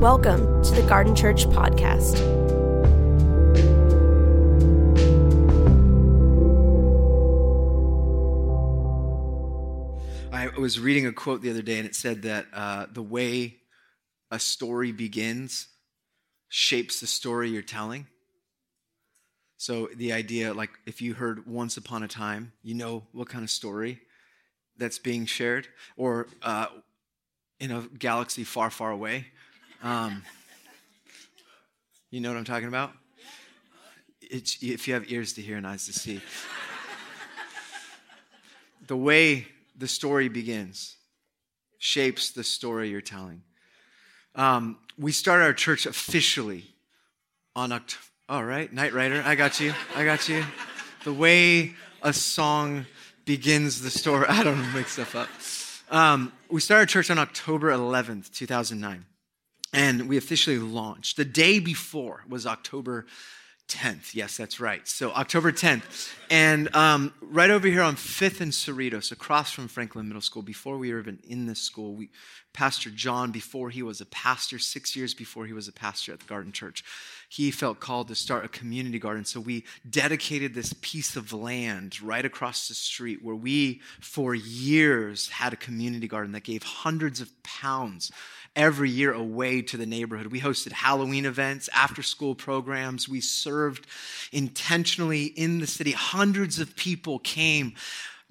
Welcome to the Garden Church Podcast. I was reading a quote the other day, and it said that the way a story begins shapes the story you're telling. So the idea, like if you heard Once Upon a Time, you know what kind of story that's being shared, or in a galaxy far, far away. You know what I'm talking about? It's, if you have ears to hear and eyes to see. The way the story begins shapes the story you're telling. We start our church officially on October. All right, Knight Rider, I got you. The way a song begins the story. I don't make stuff up. We started our church on October 11th, 2009. And we officially launched. The day before was October 10th. Yes, that's right. So October 10th. And right over here on 5th and Cerritos, across from Franklin Middle School, before we were even in this school, Pastor John, before he was a pastor, 6 years before he was a pastor at the Garden Church, he felt called to start a community garden. So we dedicated this piece of land right across the street where we, for years, had a community garden that gave hundreds of pounds every year away to the neighborhood. We hosted Halloween events, after-school programs. We served intentionally in the city. Hundreds of people came.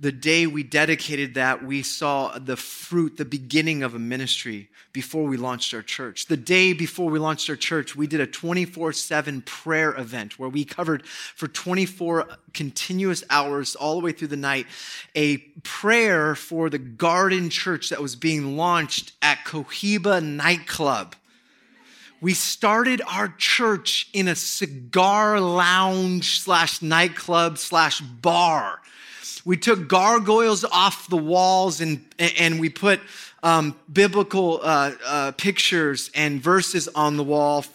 The day we dedicated that, we saw the fruit, the beginning of a ministry before we launched our church. The day before we launched our church, we did a 24/7 prayer event where we covered for 24 continuous hours all the way through the night a prayer for the Garden Church that was being launched at Cohiba Nightclub. We started our church in a cigar lounge / nightclub / bar. We took gargoyles off the walls and we put biblical pictures and verses on the wall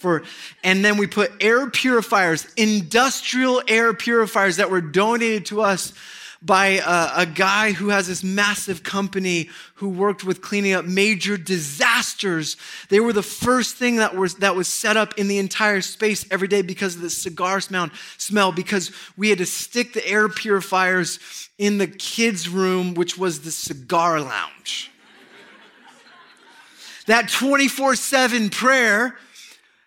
and then we put air purifiers, industrial air purifiers that were donated to us by a guy who has this massive company who worked with cleaning up major disasters. They were the first thing that was set up in the entire space every day because of the cigar smell, because we had to stick the air purifiers in the kids' room, which was the cigar lounge. That 24/7 prayer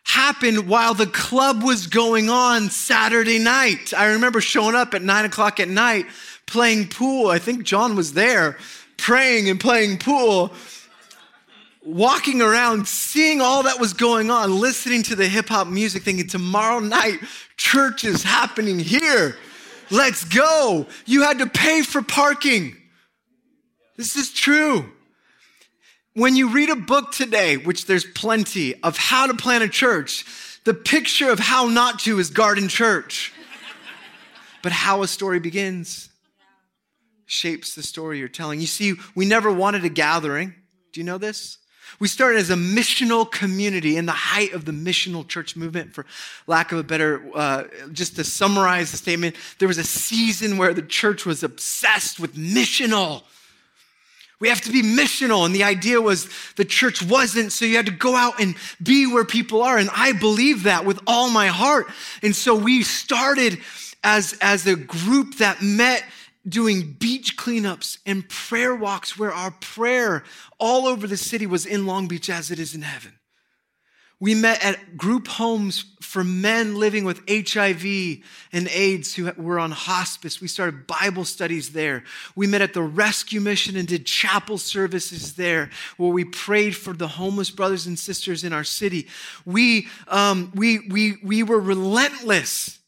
happened while the club was going on Saturday night. I remember showing up at 9 o'clock at night, playing pool. I think John was there, praying and playing pool, walking around, seeing all that was going on, listening to the hip hop music, thinking tomorrow night, church is happening here. Let's go. You had to pay for parking. This is true. When you read a book today, which there's plenty, of how to plant a church, the picture of how not to is Garden Church. But how a story begins shapes the story you're telling. You see, we never wanted a gathering. Do you know this? We started as a missional community in the height of the missional church movement. For lack of a better, just to summarize the statement, there was a season where the church was obsessed with missional. We have to be missional. And the idea was the church wasn't, so you had to go out and be where people are. And I believe that with all my heart. And so we started as a group that met doing beach cleanups and prayer walks, where our prayer all over the city was in Long Beach as it is in heaven. We met at group homes for men living with HIV and AIDS who were on hospice. We started Bible studies there. We met at the rescue mission and did chapel services there, where we prayed for the homeless brothers and sisters in our city. We were relentless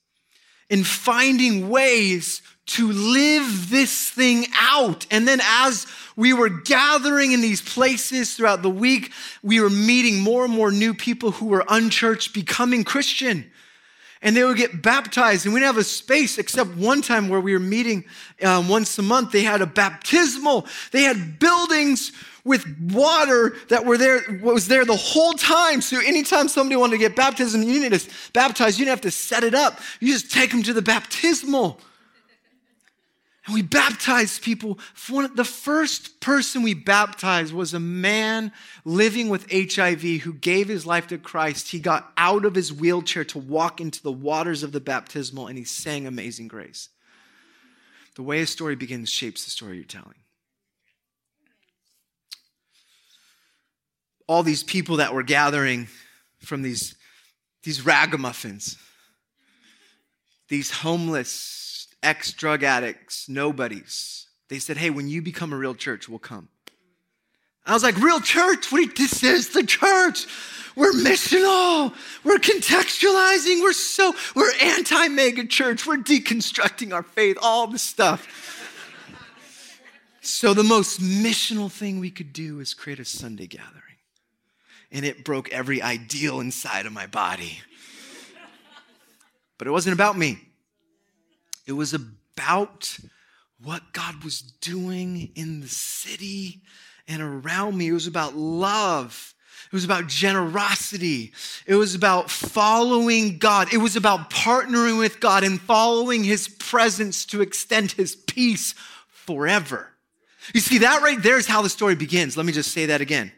in finding ways to live this thing out. And then as we were gathering in these places throughout the week, we were meeting more and more new people who were unchurched becoming Christian. And they would get baptized. And we didn't have a space, except one time where we were meeting once a month. They had a baptismal. They had buildings with water that was there the whole time. So anytime somebody wanted to get baptism, you didn't have to baptize. You didn't have to set it up. You just take them to the baptismal. And we baptized people. The first person we baptized was a man living with HIV who gave his life to Christ. He got out of his wheelchair to walk into the waters of the baptismal, and he sang Amazing Grace. The way a story begins shapes the story you're telling. All these people that were gathering from these ragamuffins, these homeless, ex-drug addicts, nobodies. They said, hey, when you become a real church, we'll come. I was like, real church? This is the church. We're missional. We're contextualizing. We're anti-mega church. We're deconstructing our faith, all this stuff. So the most missional thing we could do is create a Sunday gathering. And it broke every ideal inside of my body. But it wasn't about me. It was about what God was doing in the city and around me. It was about love. It was about generosity. It was about following God. It was about partnering with God and following his presence to extend his peace forever. You see, that right there is how the story begins. Let me just say that again.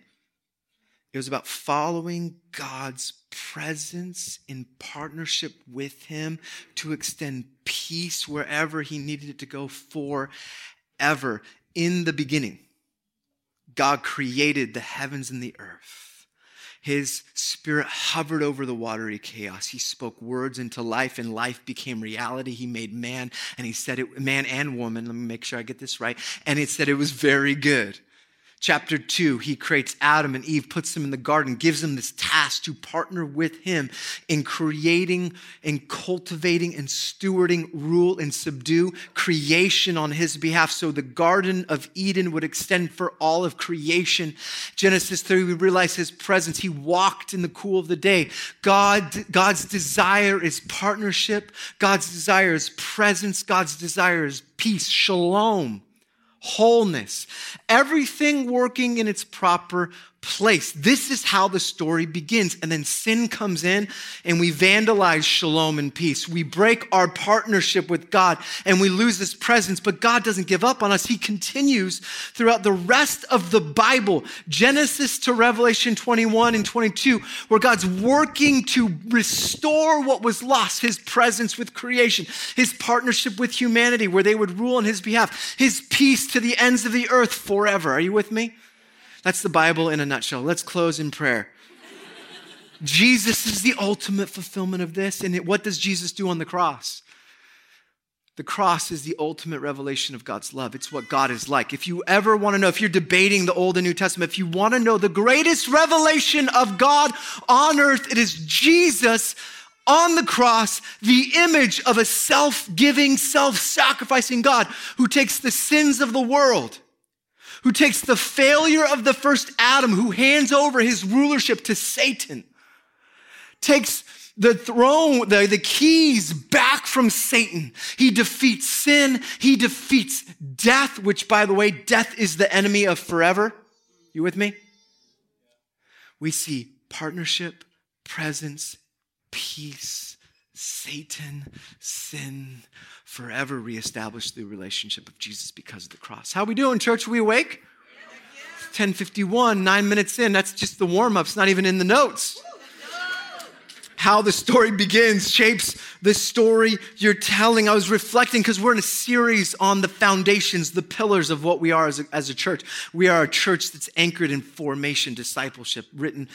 It was about following God's presence in partnership with him to extend peace wherever he needed it to go forever. In the beginning, God created the heavens and the earth. His spirit hovered over the watery chaos. He spoke words into life, and life became reality. He made man, and he said it, man and woman. Let me make sure I get this right. And it said it was very good. Chapter 2, he creates Adam and Eve, puts them in the garden, gives them this task to partner with him in creating and cultivating and stewarding, rule and subdue creation on his behalf. So the Garden of Eden would extend for all of creation. Genesis 3, we realize his presence. He walked in the cool of the day. God's desire is partnership. God's desire is presence. God's desire is peace, shalom. Wholeness, everything working in its proper place. This is how the story begins. And then sin comes in and we vandalize shalom and peace. We break our partnership with God and we lose his presence, but God doesn't give up on us. He continues throughout the rest of the Bible, Genesis to Revelation 21 and 22, where God's working to restore what was lost, his presence with creation, his partnership with humanity, where they would rule on his behalf, his peace to the ends of the earth forever. Are you with me? That's the Bible in a nutshell. Let's close in prayer. Jesus is the ultimate fulfillment of this. And what does Jesus do on the cross? The cross is the ultimate revelation of God's love. It's what God is like. If you ever want to know, if you're debating the Old and New Testament, if you want to know the greatest revelation of God on earth, it is Jesus on the cross, the image of a self-giving, self-sacrificing God who takes the sins of the world, who takes the failure of the first Adam, who hands over his rulership to Satan, takes the throne, the keys back from Satan. He defeats sin. He defeats death, which, by the way, death is the enemy of forever. You with me? We see partnership, presence, peace, Satan, sin, forever reestablished the relationship of Jesus because of the cross. How we doing, church? Are we awake? It's 10:51, 9 minutes in. That's just the warm-up. It's not even in the notes. How the story begins shapes the story you're telling. I was reflecting because we're in a series on the foundations, the pillars of what we are as a church. We are a church that's anchored in formation, discipleship, written,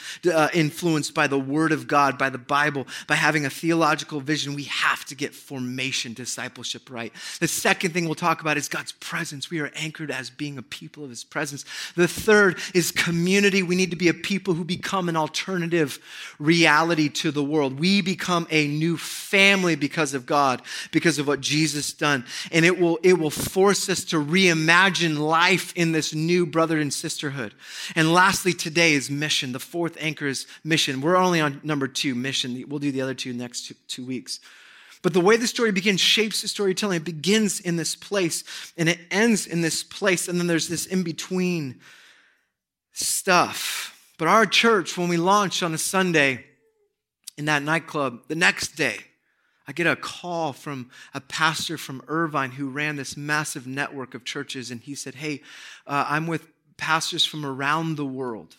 influenced by the word of God, by the Bible, by having a theological vision. We have to get formation, discipleship right. The second thing we'll talk about is God's presence. We are anchored as being a people of his presence. The third is community. We need to be a people who become an alternative reality to the world. We become a new family because of God, because of what Jesus done. And it will force us to reimagine life in this new brother and sisterhood. And lastly, today is mission. The fourth anchor is mission. We're only on number 2, mission. We'll do the other two next 2 weeks. But the way the story begins shapes the storytelling. It begins in this place and it ends in this place. And then there's this in-between stuff. But our church, when we launch on a Sunday in that nightclub, the next day, I get a call from a pastor from Irvine who ran this massive network of churches. And he said, hey, I'm with pastors from around the world,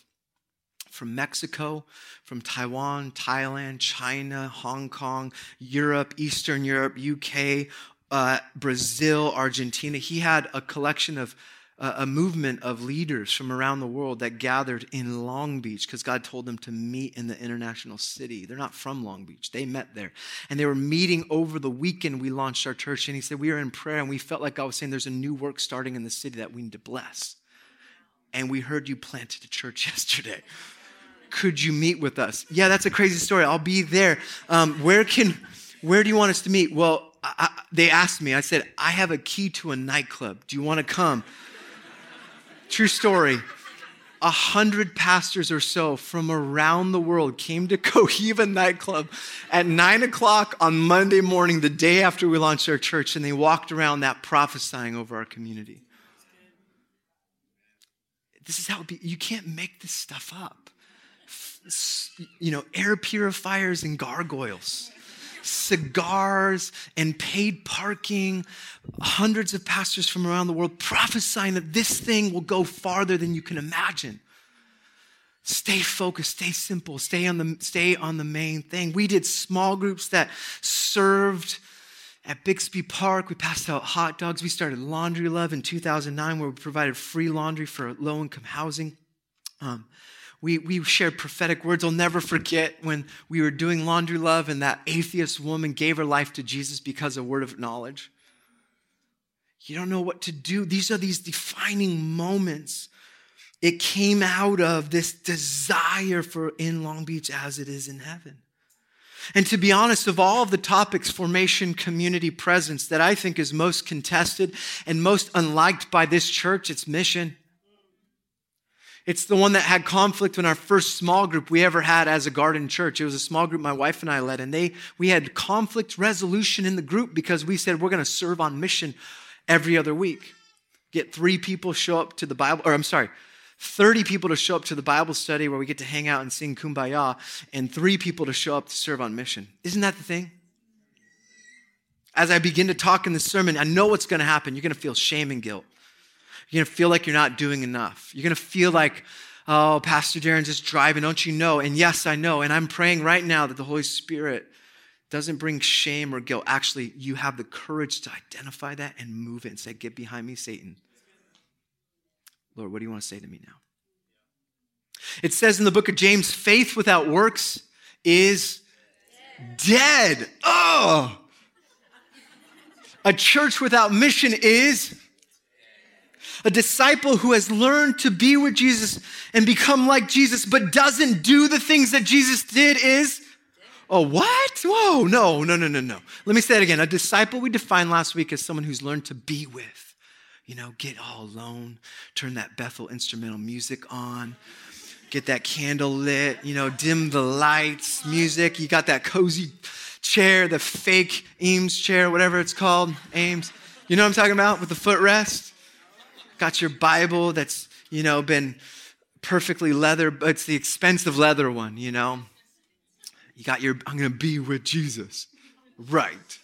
from Mexico, from Taiwan, Thailand, China, Hong Kong, Europe, Eastern Europe, UK, Brazil, Argentina. He had a collection of a movement of leaders from around the world that gathered in Long Beach because God told them to meet in the international city. They're not from Long Beach. They met there. And they were meeting over the weekend we launched our church. And he said, we were in prayer and we felt like God was saying there's a new work starting in the city that we need to bless. And we heard you planted a church yesterday. Could you meet with us? Yeah, that's a crazy story. I'll be there. Where do you want us to meet? Well, they asked me. I said, I have a key to a nightclub. Do you want to come? True story. 100 pastors or so from around the world came to Cohiba Nightclub at 9:00 on Monday morning, the day after we launched our church, and they walked around that prophesying over our community. This is how you can't make this stuff up. You know, air purifiers and gargoyles, cigars and paid parking, hundreds of pastors from around the world prophesying that this thing will go farther than you can imagine. Stay focused, stay simple, stay on the main thing. We did small groups that served at Bixby Park. We passed out hot dogs. We started Laundry Love in 2009, where we provided free laundry for low-income housing. We shared prophetic words. I'll never forget when we were doing Laundry Love and that atheist woman gave her life to Jesus because of word of knowledge. You don't know what to do. These are these defining moments. It came out of this desire for in Long Beach as it is in heaven. And to be honest, of all of the topics, formation, community, presence, that I think is most contested and most unliked by this church, it's mission. It's the one that had conflict in our first small group we ever had as a Garden Church. It was a small group my wife and I led, and we had conflict resolution in the group because we said we're going to serve on mission every other week. Get 3 people show up to the Bible, or I'm sorry, 30 people to show up to the Bible study where we get to hang out and sing Kumbaya, and 3 people to show up to serve on mission. Isn't that the thing? As I begin to talk in this sermon, I know what's going to happen. You're going to feel shame and guilt. You're going to feel like you're not doing enough. You're going to feel like, oh, Pastor Darren's just driving, don't you know? And yes, I know. And I'm praying right now that the Holy Spirit doesn't bring shame or guilt. Actually, you have the courage to identify that and move it and say, get behind me, Satan. Lord, what do you want to say to me now? It says in the book of James, faith without works is dead. Oh! A church without mission is a disciple who has learned to be with Jesus and become like Jesus, but doesn't do the things that Jesus did is, oh, what? Whoa, no. Let me say that again. A disciple we defined last week as someone who's learned to be with, you know, get all alone, turn that Bethel instrumental music on, get that candle lit, you know, dim the lights, music. You got that cozy chair, the fake Ames chair, whatever it's called, Ames. You know what I'm talking about with the footrest? Got your Bible that's, you know, been perfectly leather, but it's the expensive leather one, you know. You got your, I'm going to be with Jesus. Right.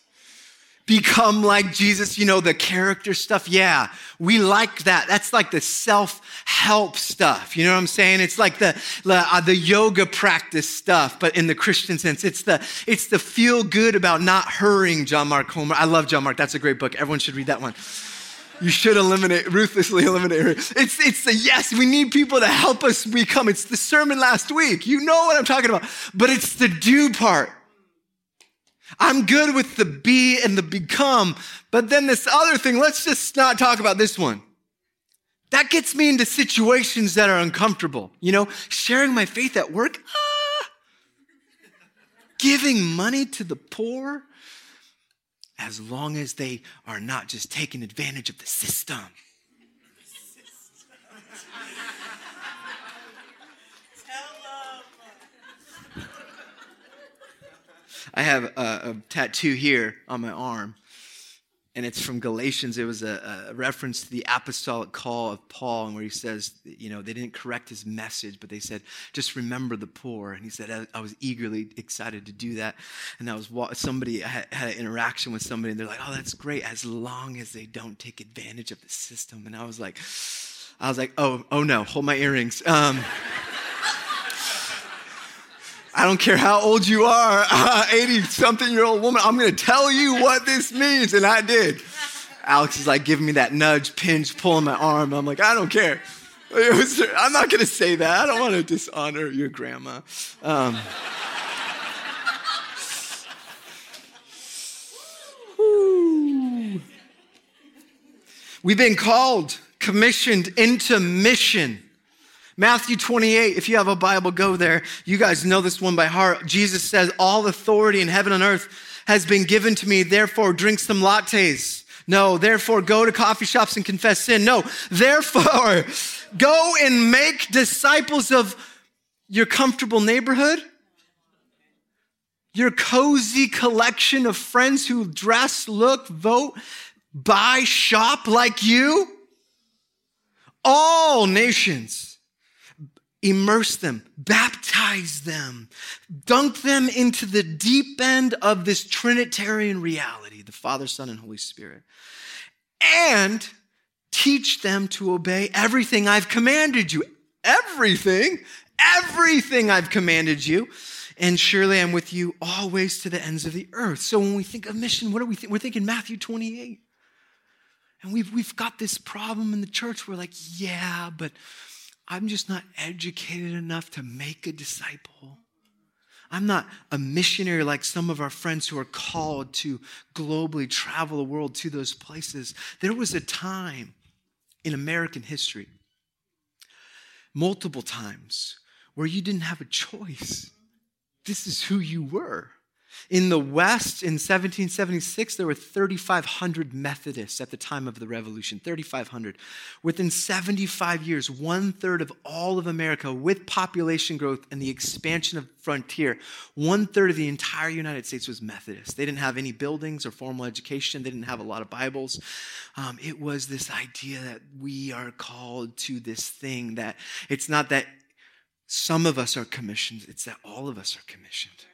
Become like Jesus, you know, the character stuff. Yeah, we like that. That's like the self-help stuff. You know what I'm saying? It's like the yoga practice stuff, but in the Christian sense, it's the feel good about not hurrying John Mark Homer. I love John Mark. That's a great book. Everyone should read that one. You should ruthlessly eliminate. It's the yes, we need people to help us become. It's the sermon last week. You know what I'm talking about. But it's the do part. I'm good with the be and the become. But then this other thing, let's just not talk about this one. That gets me into situations that are uncomfortable. You know, sharing my faith at work. Giving money to the poor. As long as they are not just taking advantage of the system. I have a tattoo here on my arm, and it's from Galatians. It was a reference to the apostolic call of Paul, and where he says, you know, they didn't correct his message, but they said, just remember the poor. And he said, I was eagerly excited to do that. And I had an interaction with somebody, and they're like, oh, that's great, as long as they don't take advantage of the system. And I was like, oh no, hold my earrings. I don't care how old you are, 80-something-year-old woman, I'm going to tell you what this means. And I did. Alex is like giving me that nudge, pinch, pulling my arm. I'm like, I don't care. I'm not going to say that. I don't want to dishonor your grandma. We've been called, commissioned into mission. Matthew 28, if you have a Bible, go there. You guys know this one by heart. Jesus says, all authority in heaven and earth has been given to me. Therefore, drink some lattes. No, therefore, go to coffee shops and confess sin. No, therefore, go and make disciples of your comfortable neighborhood, your cozy collection of friends who dress, look, vote, buy, shop like you. All nations. Immerse them, baptize them, dunk them into the deep end of this Trinitarian reality, the Father, Son, and Holy Spirit, and teach them to obey everything I've commanded you. Everything I've commanded you. And surely I'm with you always to the ends of the earth. So when we think of mission, what do we think? We're thinking Matthew 28. And we've got this problem in the church. We're like, yeah, but I'm just not educated enough to make a disciple. I'm not a missionary like some of our friends who are called to globally travel the world to those places. There was a time in American history, multiple times, where you didn't have a choice. This is who you were. In the West, in 1776, there were 3,500 Methodists at the time of the Revolution, 3,500. Within 75 years, one-third of all of America, with population growth and the expansion of frontier, one-third of the entire United States was Methodist. They didn't have any buildings or formal education. They didn't have a lot of Bibles. It was this idea that we are called to this thing, that it's not that some of us are commissioned, it's that all of us are commissioned.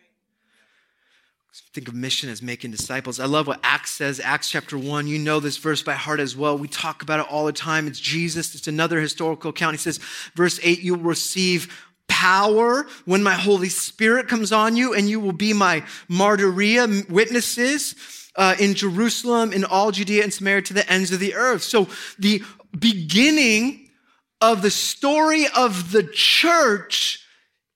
Think of mission as making disciples. I love what Acts says, Acts chapter 1. You know this verse by heart as well. We talk about it all the time. It's Jesus. It's another historical account. He says, verse 8, you'll receive power when my Holy Spirit comes on you, and you will be my martyria witnesses in Jerusalem, in all Judea and Samaria, to the ends of the earth. So the beginning of the story of the church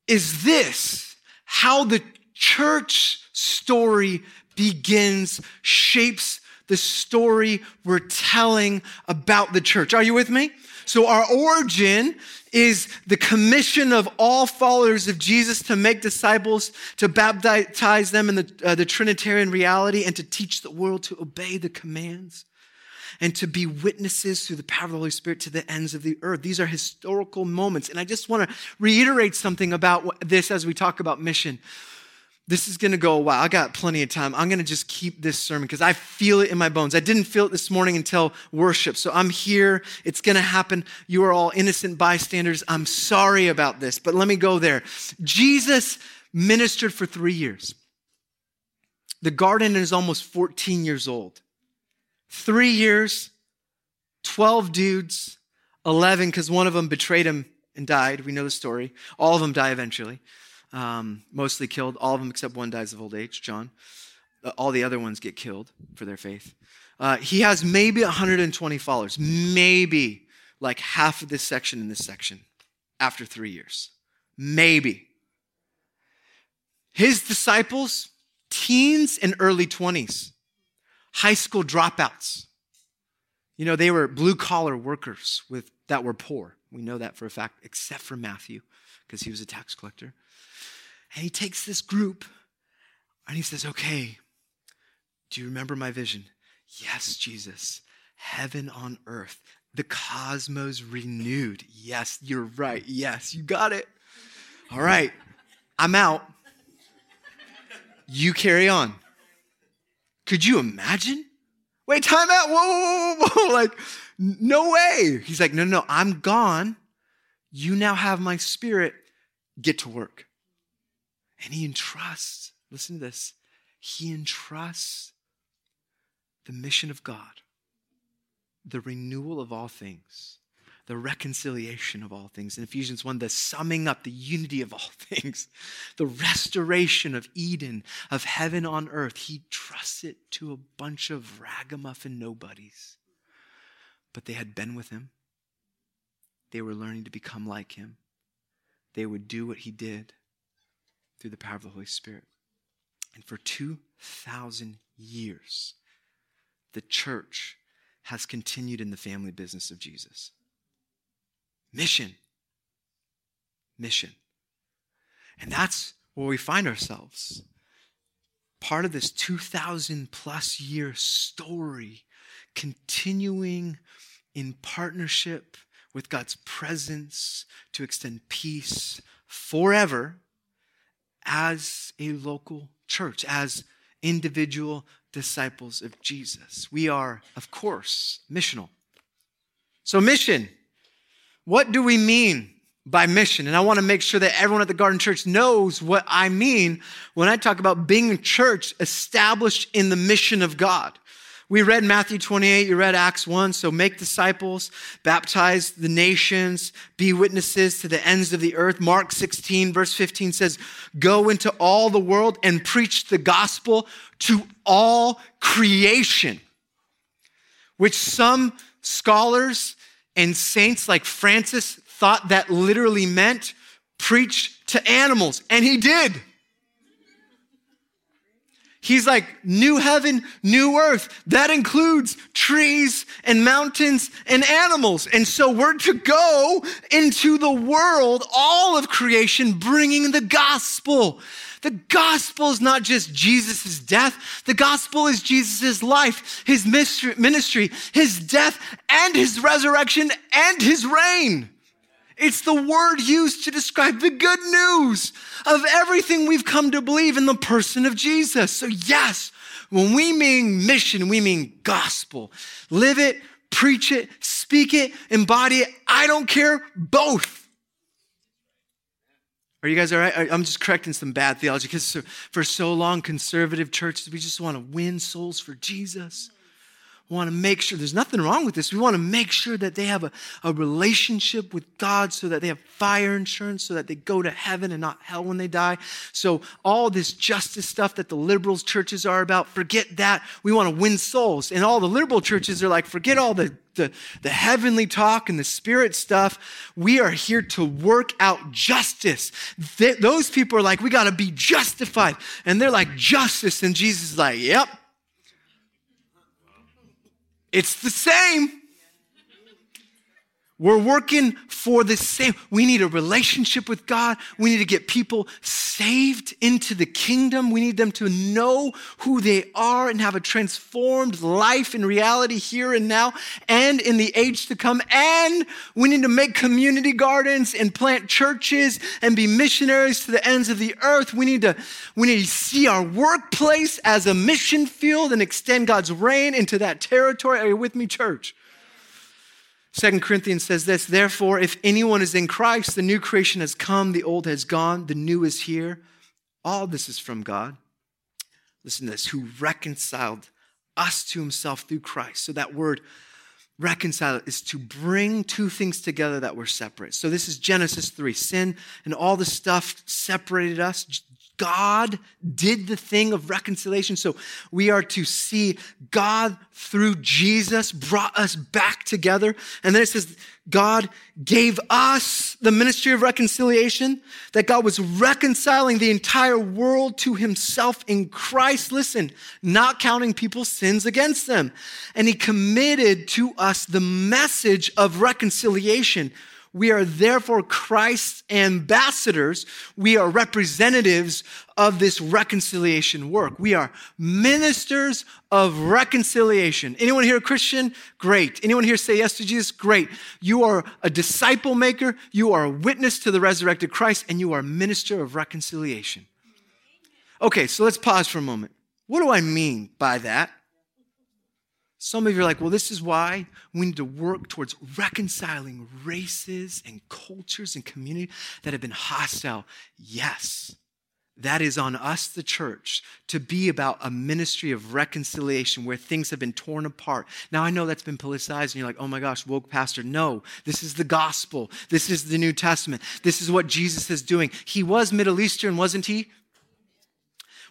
is this, how the church story begins, shapes the story we're telling about the church. Are you with me? So our origin is the commission of all followers of Jesus to make disciples, to baptize them in the Trinitarian reality, and to teach the world to obey the commands, and to be witnesses through the power of the Holy Spirit to the ends of the earth. These are historical moments. And I just want to reiterate something about this as we talk about mission. This is going to go a while. I got plenty of time. I'm going to just keep this sermon because I feel it in my bones. I didn't feel it this morning until worship. So I'm here. It's going to happen. You are all innocent bystanders. I'm sorry about this, but let me go there. Jesus ministered for 3 years. The garden is almost 14 years old. 3 years, 12 dudes, 11, because one of them betrayed him and died. We know the story. All of them die eventually. Mostly killed, all of them except one dies of old age, John. All the other ones get killed for their faith. He has maybe 120 followers, maybe like half of this section in this section after 3 years, maybe. His disciples, teens and early 20s, high school dropouts. You know, they were blue collar workers that were poor. We know that for a fact, except for Matthew, because he was a tax collector. And he takes this group and he says, okay, do you remember my vision? Yes, Jesus, heaven on earth, the cosmos renewed. Yes, you're right. Yes, you got it. All right, I'm out. You carry on. Could you imagine? Wait, time out. Whoa. Like, no way. He's like, no, I'm gone. You now have my spirit. Get to work. And he entrusts, listen to this, he entrusts the mission of God, the renewal of all things, the reconciliation of all things. In Ephesians 1, the summing up, the unity of all things, the restoration of Eden, of heaven on earth. He trusts it to a bunch of ragamuffin nobodies. But they had been with him. They were learning to become like him. They would do what he did through the power of the Holy Spirit. And for 2,000 years, the church has continued in the family business of Jesus. Mission. And that's where we find ourselves. Part of this 2,000 plus year story, continuing in partnership with God's presence to extend peace forever, as a local church, as individual disciples of Jesus. We are, of course, missional. So mission, what do we mean by mission? And I want to make sure that everyone at the Garden Church knows what I mean when I talk about being a church established in the mission of God. We read Matthew 28, you read Acts 1, so make disciples, baptize the nations, be witnesses to the ends of the earth. Mark 16, verse 15 says, go into all the world and preach the gospel to all creation, which some scholars and saints like Francis thought that literally meant preach to animals, and he did. He's like, new heaven, new earth. That includes trees and mountains and animals. And so we're to go into the world, all of creation, bringing the gospel. The gospel is not just Jesus' death. The gospel is Jesus' life, his ministry, his death, and his resurrection, and his reign. It's the word used to describe the good news of everything we've come to believe in the person of Jesus. So yes, when we mean mission, we mean gospel. Live it, preach it, speak it, embody it. I don't care, both. Are you guys all right? I'm just correcting some bad theology because for so long, conservative churches, we just want to win souls for Jesus. Want to make sure, there's nothing wrong with this. We want to make sure that they have a relationship with God so that they have fire insurance, so that they go to heaven and not hell when they die. So all this justice stuff that the liberal churches are about, forget that. We want to win souls. And all the liberal churches are like, forget all the heavenly talk and the spirit stuff. We are here to work out justice. Those people are like, we got to be justified. And they're like, justice. And Jesus is like, yep. It's the same. We're working for the same. We need a relationship with God. We need to get people saved into the kingdom. We need them to know who they are and have a transformed life in reality here and now and in the age to come. And we need to make community gardens and plant churches and be missionaries to the ends of the earth. We need to see our workplace as a mission field and extend God's reign into that territory. Are you with me, church? 2 Corinthians says this, therefore, if anyone is in Christ, the new creation has come, the old has gone, the new is here. All this is from God. Listen to this, who reconciled us to himself through Christ. So that word reconcile is to bring two things together that were separate. So this is Genesis 3, sin and all the stuff separated us. God did the thing of reconciliation. So we are to see God through Jesus brought us back together. And then it says, God gave us the ministry of reconciliation, that God was reconciling the entire world to himself in Christ. Listen, not counting people's sins against them. And he committed to us the message of reconciliation. We are therefore Christ's ambassadors. We are representatives of this reconciliation work. We are ministers of reconciliation. Anyone here a Christian? Great. Anyone here say yes to Jesus? Great. You are a disciple maker. You are a witness to the resurrected Christ, and you are a minister of reconciliation. Okay, so let's pause for a moment. What do I mean by that? Some of you are like, well, this is why we need to work towards reconciling races and cultures and communities that have been hostile. Yes, that is on us, the church, to be about a ministry of reconciliation where things have been torn apart. Now, I know that's been politicized and you're like, oh my gosh, woke pastor. No, this is the gospel. This is the New Testament. This is what Jesus is doing. He was Middle Eastern, wasn't he?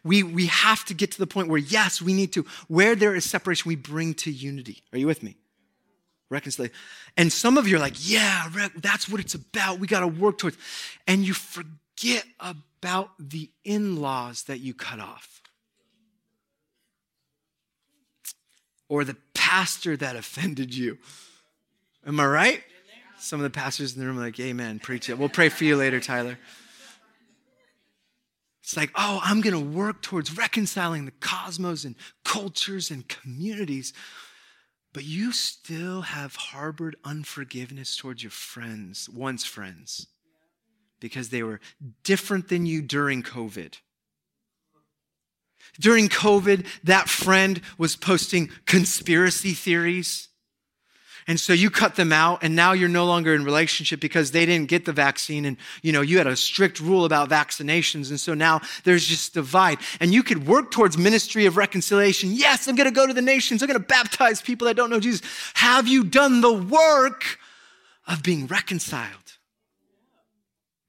We have to get to the point where, yes, we need to. Where there is separation, we bring to unity. Are you with me? Reconcile. And some of you are like, yeah, that's what it's about. We got to work towards. And you forget about the in-laws that you cut off. Or the pastor that offended you. Am I right? Some of the pastors in the room are like, amen, preach it. We'll pray for you later, Tyler. It's like, oh, I'm going to work towards reconciling the cosmos and cultures and communities, but you still have harbored unforgiveness towards your friends, once friends, because they were different than you during COVID. During COVID, that friend was posting conspiracy theories. And so you cut them out, and now you're no longer in relationship because they didn't get the vaccine. And, you know, you had a strict rule about vaccinations. And so now there's just divide. And you could work towards ministry of reconciliation. Yes, I'm going to go to the nations. I'm going to baptize people that don't know Jesus. Have you done the work of being reconciled?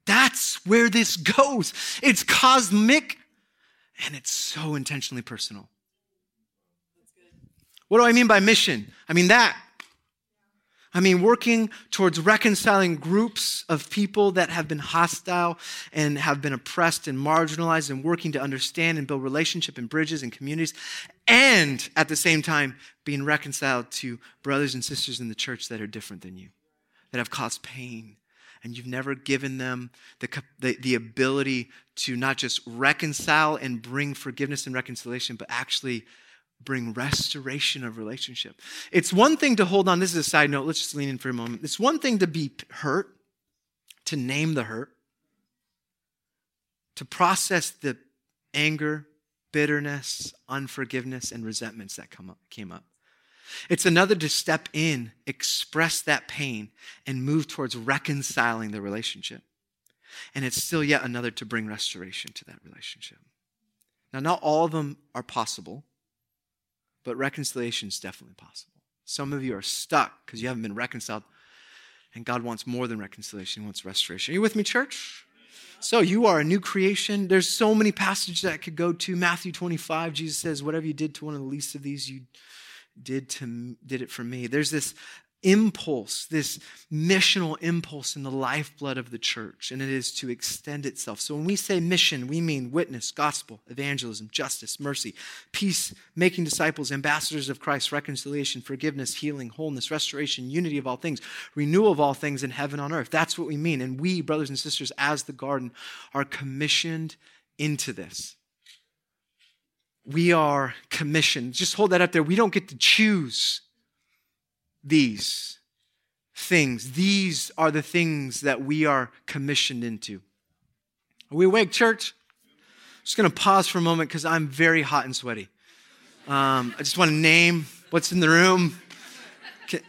That's where this goes. It's cosmic, and it's so intentionally personal. What do I mean by mission? I mean that. I mean, working towards reconciling groups of people that have been hostile and have been oppressed and marginalized, and working to understand and build relationship and bridges and communities, and at the same time being reconciled to brothers and sisters in the church that are different than you, that have caused pain, and you've never given them the ability to not just reconcile and bring forgiveness and reconciliation, but actually bring restoration of relationship. It's one thing to hold on. This is a side note. Let's just lean in for a moment. It's one thing to be hurt, to name the hurt, to process the anger, bitterness, unforgiveness, and resentments that came up. It's another to step in, express that pain, and move towards reconciling the relationship. And it's still yet another to bring restoration to that relationship. Now, not all of them are possible, but reconciliation is definitely possible. Some of you are stuck because you haven't been reconciled, and God wants more than reconciliation. He wants restoration. Are you with me, church? So you are a new creation. There's so many passages that I could go to. Matthew 25, Jesus says, whatever you did to one of the least of these, you did it for me. There's this impulse, this missional impulse in the lifeblood of the church, and it is to extend itself. So when we say mission, we mean witness, gospel, evangelism, justice, mercy, peace, making disciples, ambassadors of Christ, reconciliation, forgiveness, healing, wholeness, restoration, unity of all things, renewal of all things in heaven on earth. That's what we mean. And we, brothers and sisters, as the garden, are commissioned into this. We are commissioned. Just hold that up there. We don't get to choose these things. These are the things that we are commissioned into. Are we awake, church? I'm just going to pause for a moment because I'm very hot and sweaty. I just want to name what's in the room.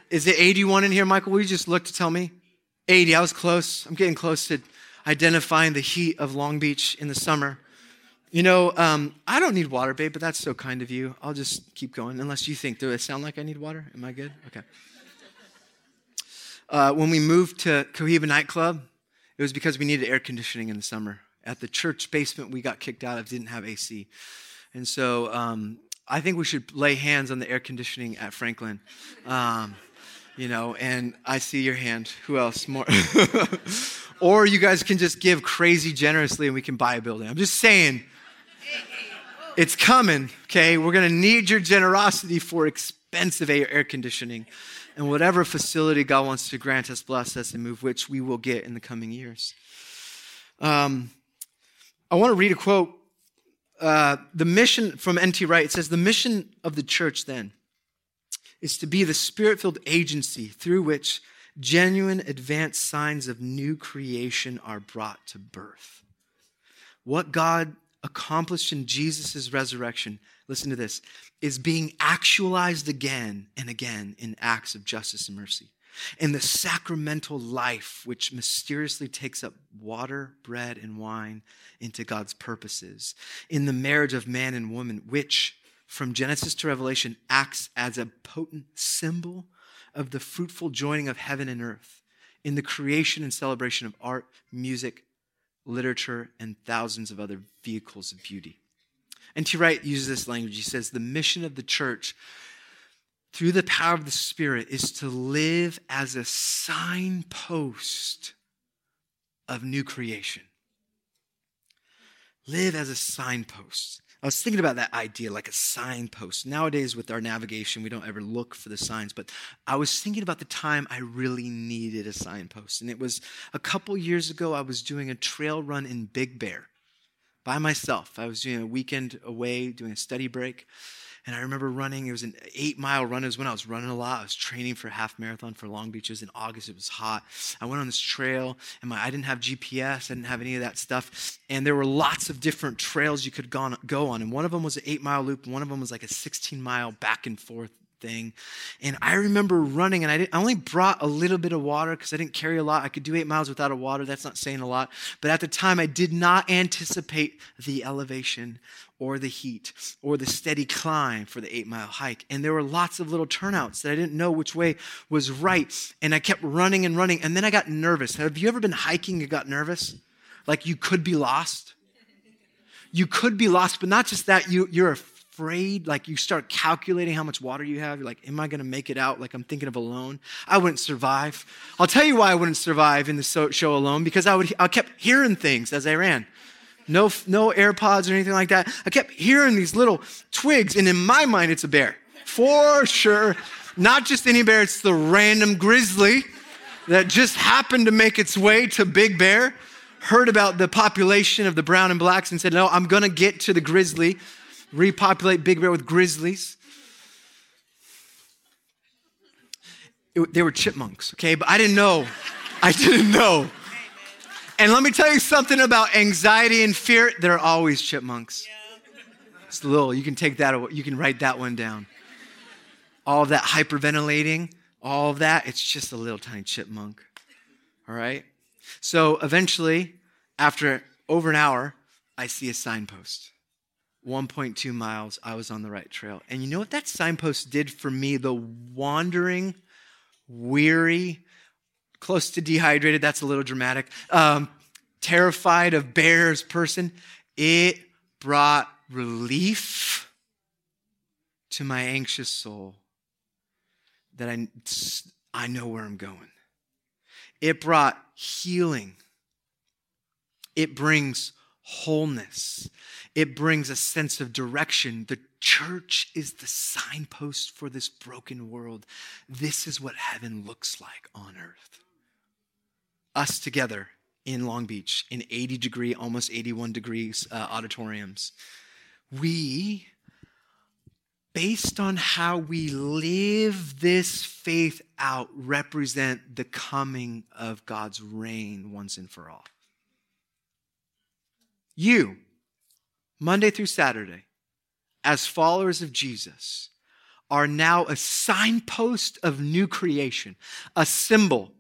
Is it 81 in here, Michael? Will you just look to tell me? 80. I was close. I'm getting close to identifying the heat of Long Beach in the summer. You know, I don't need water, babe, but that's so kind of you. I'll just keep going, unless you think, do it sound like I need water? Am I good? Okay. When we moved to Cohiba Nightclub, it was because we needed air conditioning in the summer. At the church basement we got kicked out of didn't have AC. And so I think we should lay hands on the air conditioning at Franklin. You know, and I see your hand. Who else? More. Or you guys can just give crazy generously and we can buy a building. I'm just saying. It's coming, okay? We're going to need your generosity for expensive air conditioning and whatever facility God wants to grant us, bless us, and move, which we will get in the coming years. I want to read a quote. The mission from N.T. Wright, it says, the mission of the church then is to be the spirit-filled agency through which genuine advanced signs of new creation are brought to birth. What God accomplished in Jesus' resurrection, listen to this, is being actualized again and again in acts of justice and mercy, in the sacramental life which mysteriously takes up water, bread, and wine into God's purposes, in the marriage of man and woman, which from Genesis to Revelation acts as a potent symbol of the fruitful joining of heaven and earth, in the creation and celebration of art, music, literature, and thousands of other vehicles of beauty. N.T. Wright uses this language. He says, the mission of the church through the power of the Spirit is to live as a signpost of new creation. Live as a signpost. I was thinking about that idea, like a signpost. Nowadays with our navigation, we don't ever look for the signs, but I was thinking about the time I really needed a signpost. And it was a couple years ago, I was doing a trail run in Big Bear by myself. I was doing a weekend away, doing a study break. And I remember running, it was an 8-mile run. It was when I was running a lot. I was training for a half marathon for Long Beach. It was in August. It was hot. I went on this trail, and I didn't have GPS. I didn't have any of that stuff. And there were lots of different trails you could go on. And one of them was an 8-mile loop. One of them was like a 16-mile back and forth thing. And I remember running, and I only brought a little bit of water because I didn't carry a lot. I could do 8 miles without a water. That's not saying a lot. But at the time, I did not anticipate the elevation or the heat or the steady climb for the 8-mile hike. And there were lots of little turnouts that I didn't know which way was right. And I kept running and running. And then I got nervous. Have you ever been hiking and got nervous? Like you could be lost? You could be lost, but not just that. You're afraid. Like you start calculating how much water you have. You're like, am I going to make it out? Like I'm thinking of Alone. I wouldn't survive. I'll tell you why I wouldn't survive in the show Alone, because I kept hearing things as I ran. No AirPods or anything like that. I kept hearing these little twigs, and in my mind, it's a bear. For sure. Not just any bear, it's the random grizzly that just happened to make its way to Big Bear, heard about the population of the brown and blacks and said, no, I'm going to get to the grizzly, repopulate Big Bear with grizzlies. They were chipmunks, okay? But I didn't know. And let me tell you something about anxiety and fear. They're always chipmunks. It's little. You can take that away. You can write that one down. All of that hyperventilating, all of that, it's just a little tiny chipmunk. All right? So eventually, after over an hour, I see a signpost. 1.2 miles, I was on the right trail. And you know what that signpost did for me? The wandering, weary, close to dehydrated, that's a little dramatic, terrified of bears person, it brought relief to my anxious soul that I know where I'm going. It brought healing. It brings wholeness. It brings a sense of direction. The church is the signpost for this broken world. This is what heaven looks like on earth. Us together in Long Beach, in 80-degree, almost 81-degree auditoriums. We, based on how we live this faith out, represent the coming of God's reign once and for all. You, Monday through Saturday, as followers of Jesus, are now a signpost of new creation, a symbol,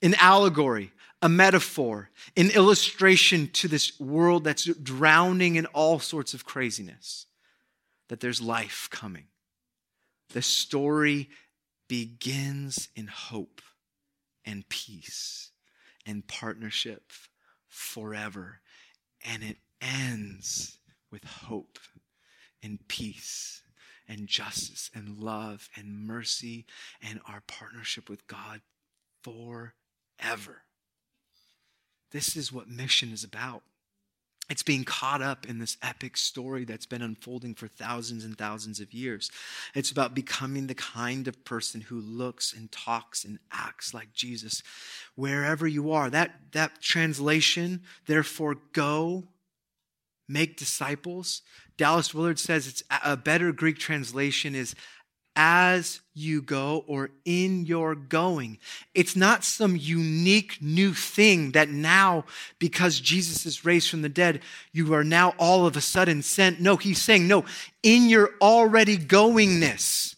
an allegory, a metaphor, an illustration to this world that's drowning in all sorts of craziness. That there's life coming. The story begins in hope and peace and partnership forever. And it ends with hope and peace and justice and love and mercy and our partnership with God forever. This is what mission is about. It's being caught up in this epic story that's been unfolding for thousands and thousands of years. It's about becoming the kind of person who looks and talks and acts like Jesus wherever you are. That translation, therefore go, make disciples. Dallas Willard says it's a better Greek translation is as you go or in your going. It's not some unique new thing that now, because Jesus is raised from the dead, you are now all of a sudden sent. No, he's saying, no, in your already goingness.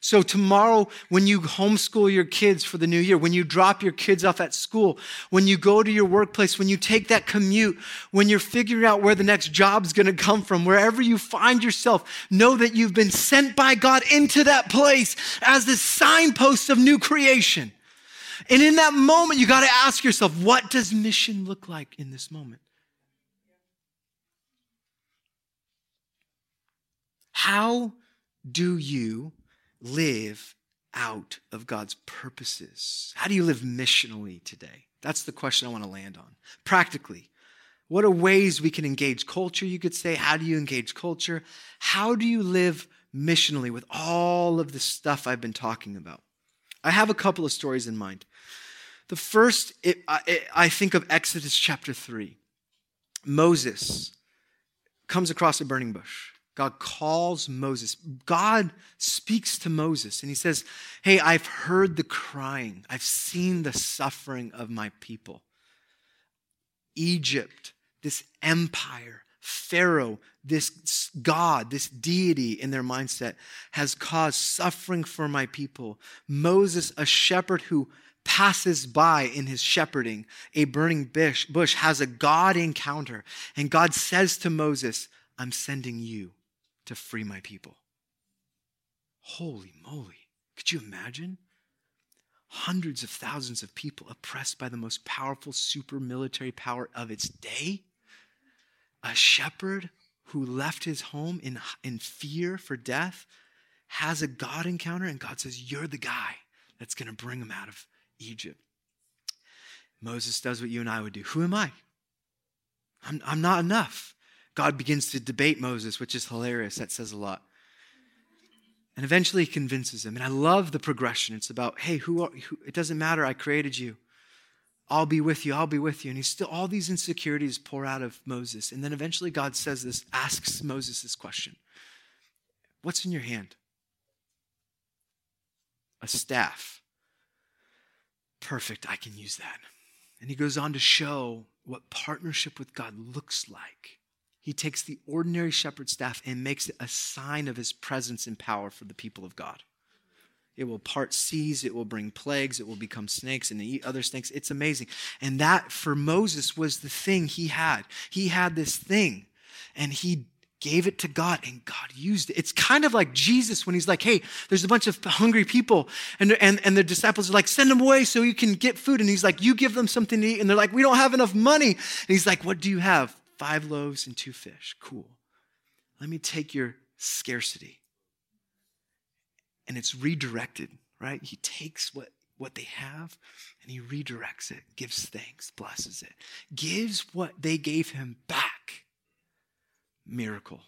So tomorrow, when you homeschool your kids for the new year, when you drop your kids off at school, when you go to your workplace, when you take that commute, when you're figuring out where the next job's going to come from, wherever you find yourself, know that you've been sent by God into that place as the signpost of new creation. And in that moment, you got to ask yourself, what does mission look like in this moment? How do you live out of God's purposes? How do you live missionally today? That's the question I want to land on. Practically, what are ways we can engage culture? You could say, how do you engage culture? How do you live missionally with all of the stuff I've been talking about? I have a couple of stories in mind. The first, I think of Exodus chapter 3. Moses comes across a burning bush. God calls Moses. God speaks to Moses and he says, hey, I've heard the crying. I've seen the suffering of my people. Egypt, this empire, Pharaoh, this God, this deity in their mindset has caused suffering for my people. Moses, a shepherd who passes by in his shepherding, a burning bush, has a God encounter. And God says to Moses, I'm sending you to free my people. Holy moly. Could you imagine? Hundreds of thousands of people oppressed by the most powerful super military power of its day. A shepherd who left his home in fear for death has a God encounter, and God says, you're the guy that's going to bring him out of Egypt. Moses does what you and I would do. Who am I? I'm not enough. God begins to debate Moses, which is hilarious. That says a lot. And eventually he convinces him. And I love the progression. It's about, hey, who, it doesn't matter. I created you. I'll be with you. I'll be with you. And he's still, all these insecurities pour out of Moses. And then eventually God says this, asks Moses this question. What's in your hand? A staff. Perfect. I can use that. And he goes on to show what partnership with God looks like. He takes the ordinary shepherd's staff and makes it a sign of his presence and power for the people of God. It will part seas, it will bring plagues, it will become snakes and eat other snakes. It's amazing. And that for Moses was the thing he had. He had this thing and he gave it to God and God used it. It's kind of like Jesus when he's like, hey, there's a bunch of hungry people and the disciples are like, send them away so you can get food. And he's like, you give them something to eat. And they're like, we don't have enough money. And he's like, what do you have? 5 loaves and 2 fish. Cool. Let me take your scarcity. And it's redirected, right? He takes what they have and he redirects it, gives thanks, blesses it, gives what they gave him back. Miracle.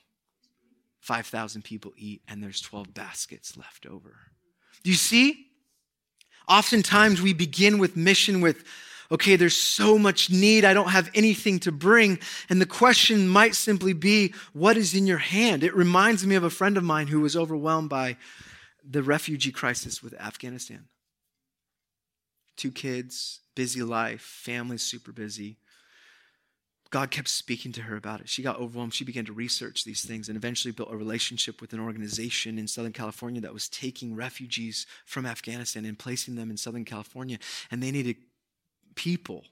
5,000 people eat and there's 12 baskets left over. Do you see? Oftentimes we begin with mission with, okay, there's so much need. I don't have anything to bring. And the question might simply be, what is in your hand? It reminds me of a friend of mine who was overwhelmed by the refugee crisis with Afghanistan. 2 kids, busy life, family super busy. God kept speaking to her about it. She got overwhelmed. She began to research these things and eventually built a relationship with an organization in Southern California that was taking refugees from Afghanistan and placing them in Southern California. And they needed people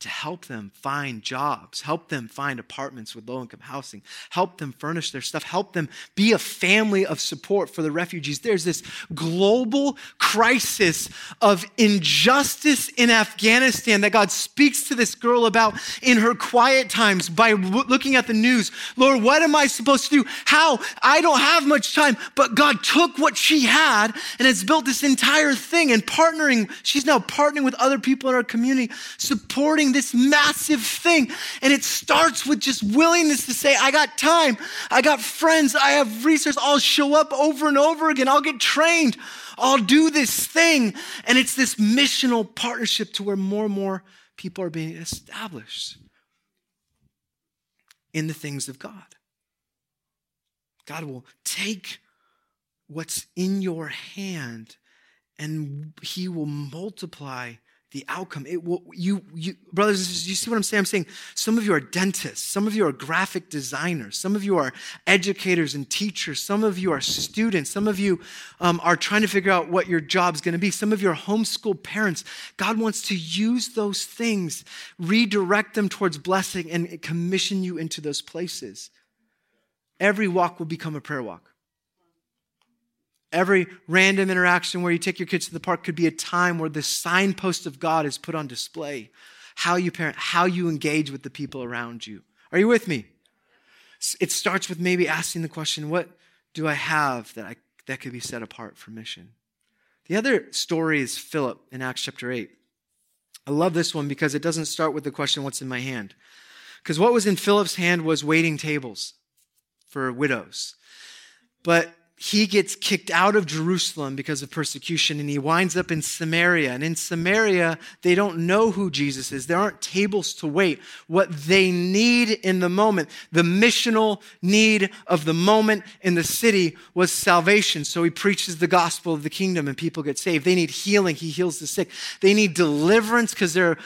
to help them find jobs, help them find apartments with low-income housing, help them furnish their stuff, help them be a family of support for the refugees. There's this global crisis of injustice in Afghanistan that God speaks to this girl about in her quiet times by looking at the news. Lord, what am I supposed to do? How? I don't have much time, but God took what she had and has built this entire thing and partnering. She's now partnering with other people in our community, supporting this massive thing. And it starts with just willingness to say, I got time, I got friends, I have resources, I'll show up over and over again, I'll get trained, I'll do this thing. And it's this missional partnership to where more and more people are being established in the things of God. God will take what's in your hand and he will multiply the outcome. It will, you brothers and sisters, you see what I'm saying? I'm saying some of you are dentists. Some of you are graphic designers. Some of you are educators and teachers. Some of you are students. Some of you are trying to figure out what your job's going to be. Some of you are homeschool parents. God wants to use those things, redirect them towards blessing, and commission you into those places. Every walk will become a prayer walk. Every random interaction where you take your kids to the park could be a time where the signpost of God is put on display. How you parent, how you engage with the people around you. Are you with me? It starts with maybe asking the question, what do I have that could be set apart for mission? The other story is Philip in Acts chapter 8. I love this one because it doesn't start with the question, what's in my hand? Because what was in Philip's hand was waiting tables for widows. But he gets kicked out of Jerusalem because of persecution and he winds up in Samaria. And in Samaria, they don't know who Jesus is. There aren't tables to wait. What they need in the moment, the missional need of the moment in the city was salvation. So he preaches the gospel of the kingdom and people get saved. They need healing. He heals the sick. They need deliverance because they're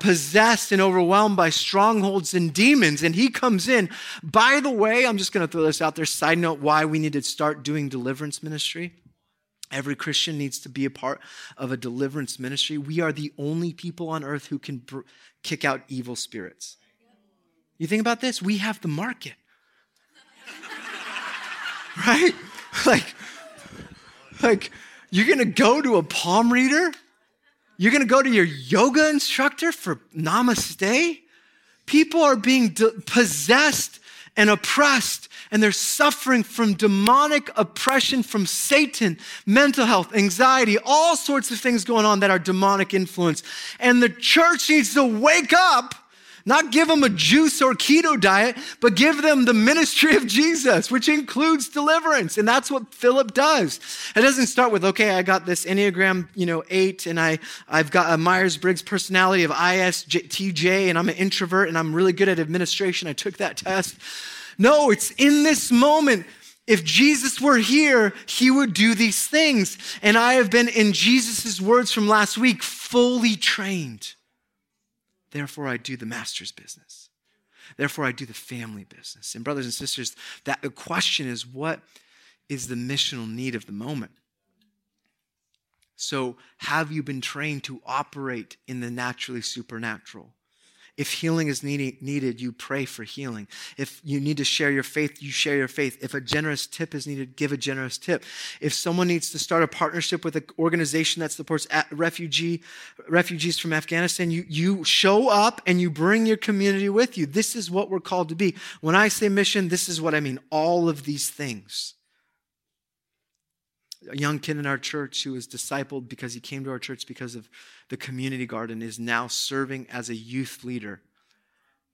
possessed and overwhelmed by strongholds and demons. And he comes in. By the way, I'm just going to throw this out there. Side note why we need to start doing deliverance ministry. Every Christian needs to be a part of a deliverance ministry. We are the only people on earth who can kick out evil spirits. You think about this? We have the market, right? Like you're going to go to a palm reader. You're going to go to your yoga instructor for namaste. People are being possessed and oppressed, and they're suffering from demonic oppression from Satan, mental health, anxiety, all sorts of things going on that are demonic influence. And the church needs to wake up, not give them a juice or keto diet, but give them the ministry of Jesus, which includes deliverance. And that's what Philip does. It doesn't start with, okay, I got this Enneagram, 8, and I've got a Myers-Briggs personality of ISTJ, and I'm an introvert, and I'm really good at administration. I took that test. No, it's in this moment. If Jesus were here, he would do these things. And I have been, in Jesus' words from last week, fully trained. Therefore, I do the master's business. Therefore, I do the family business. And brothers and sisters, the question is, what is the missional need of the moment? So have you been trained to operate in the naturally supernatural? If healing is needed, you pray for healing. If you need to share your faith, you share your faith. If a generous tip is needed, give a generous tip. If someone needs to start a partnership with an organization that supports refugees from Afghanistan, you show up and you bring your community with you. This is what we're called to be. When I say mission, this is what I mean. All of these things. A young kid in our church who was discipled because he came to our church because of the community garden is now serving as a youth leader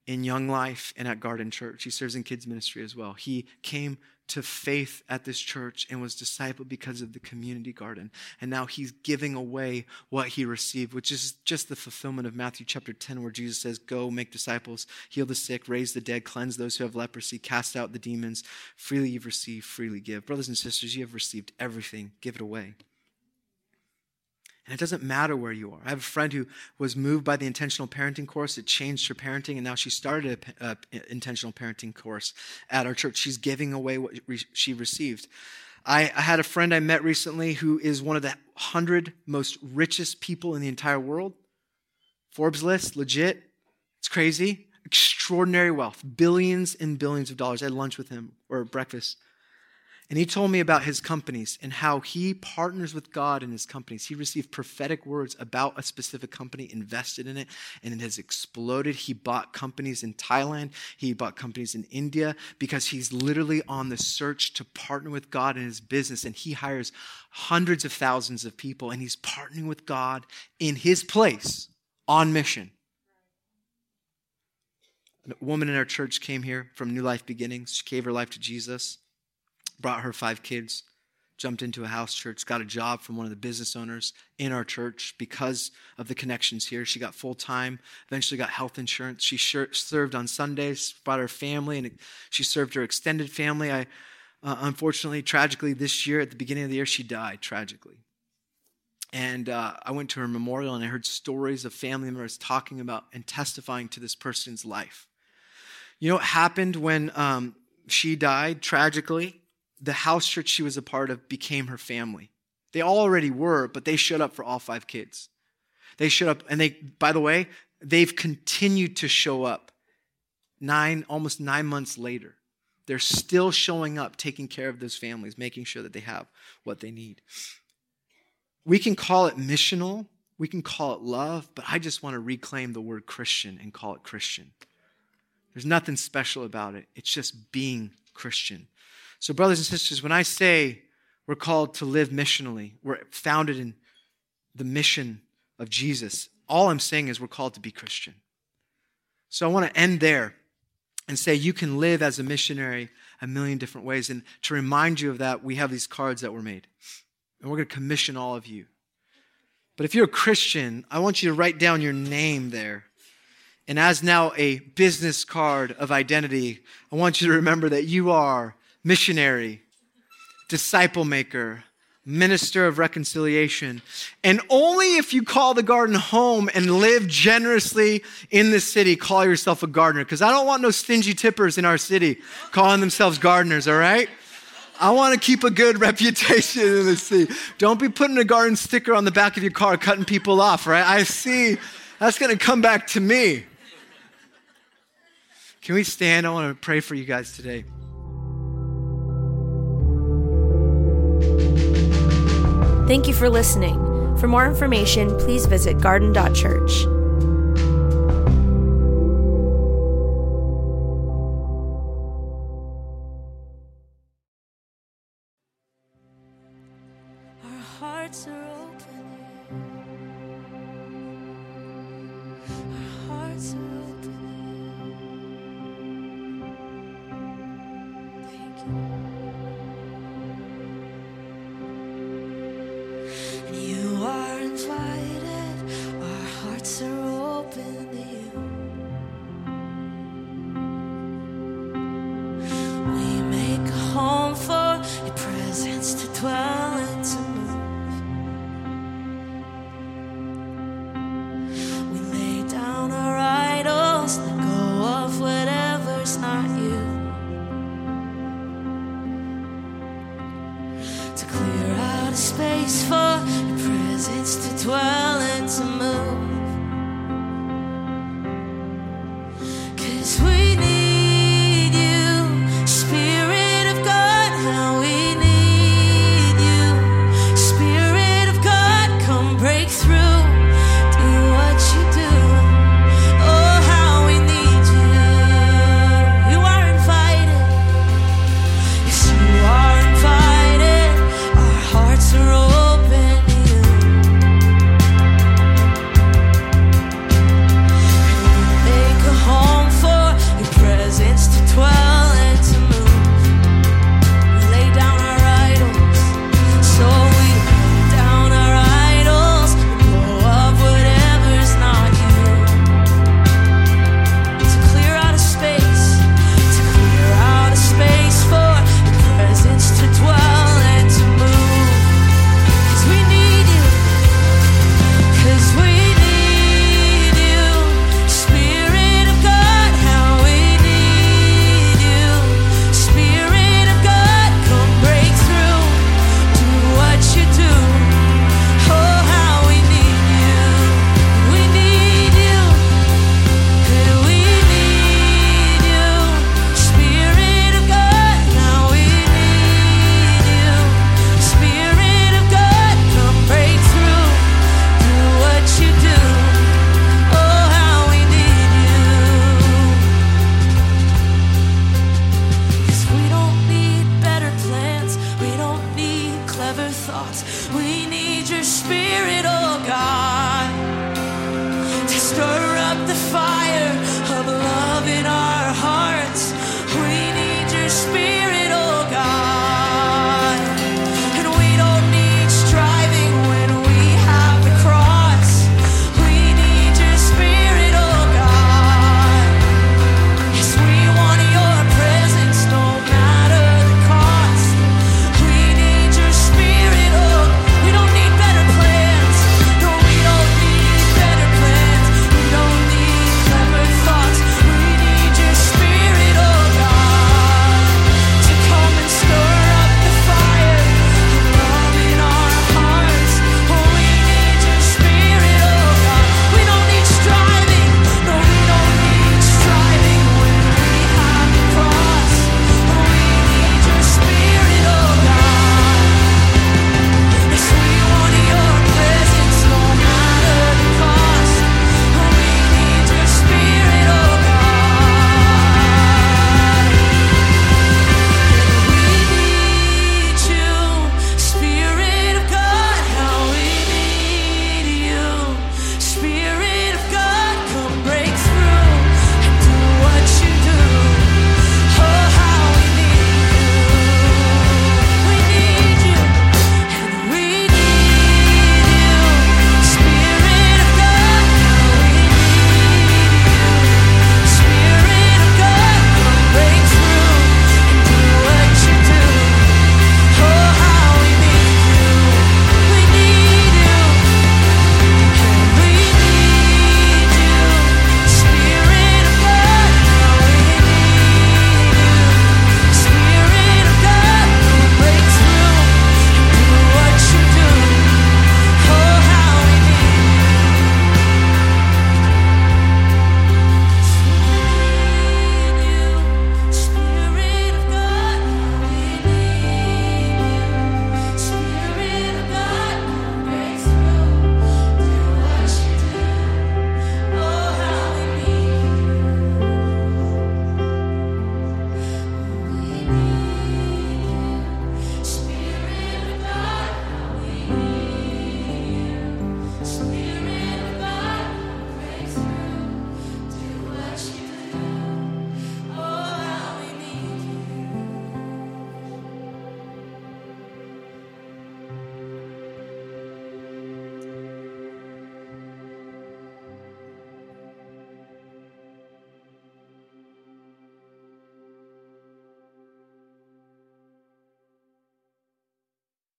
in Young Life and at Garden Church. He serves in kids ministry as well. He came to faith at this church and was discipled because of the community garden. And now he's giving away what he received, which is just the fulfillment of Matthew chapter 10, where Jesus says, go make disciples, heal the sick, raise the dead, cleanse those who have leprosy, cast out the demons. Freely you've received, freely give. Brothers and sisters, you have received everything. Give it away. And it doesn't matter where you are. I have a friend who was moved by the intentional parenting course. It changed her parenting, and now she started an intentional parenting course at our church. She's giving away what she received. I had a friend I met recently who is one of the 100 most richest people in the entire world. Forbes list, legit. It's crazy. Extraordinary wealth, billions and billions of dollars. I had lunch with him, or breakfast. And he told me about his companies and how he partners with God in his companies. He received prophetic words about a specific company, invested in it, and it has exploded. He bought companies in Thailand. He bought companies in India because he's literally on the search to partner with God in his business. And he hires hundreds of thousands of people, and he's partnering with God in his place on mission. A woman in our church came here from New Life Beginnings. She gave her life to Jesus. Brought her 5 kids, jumped into a house church, got a job from one of the business owners in our church because of the connections here. She got full-time, eventually got health insurance. She served on Sundays, brought her family, and she served her extended family. Unfortunately, tragically, this year, at the beginning of the year, she died tragically. And I went to her memorial, and I heard stories of family members talking about and testifying to this person's life. You know what happened when she died tragically? The house church she was a part of became her family. They already were, but they showed up for all 5 kids. They showed up, and they, by the way, they've continued to show up almost 9 months later. They're still showing up, taking care of those families, making sure that they have what they need. We can call it missional, we can call it love, but I just want to reclaim the word Christian and call it Christian. There's nothing special about it. It's just being Christian. So brothers and sisters, when I say we're called to live missionally, we're founded in the mission of Jesus, all I'm saying is we're called to be Christian. So I want to end there and say you can live as a missionary a million different ways. And to remind you of that, we have these cards that were made. And we're going to commission all of you. But if you're a Christian, I want you to write down your name there. And as now a business card of identity, I want you to remember that you are missionary, disciple maker, minister of reconciliation. And only if you call the garden home and live generously in the city, call yourself a gardener. Because I don't want no stingy tippers in our city calling themselves gardeners, all right? I want to keep a good reputation in the city. Don't be putting a garden sticker on the back of your car, cutting people off, right? I see that's going to come back to me. Can we stand? I want to pray for you guys today. Thank you for listening. For more information, please visit garden.church. Thank you.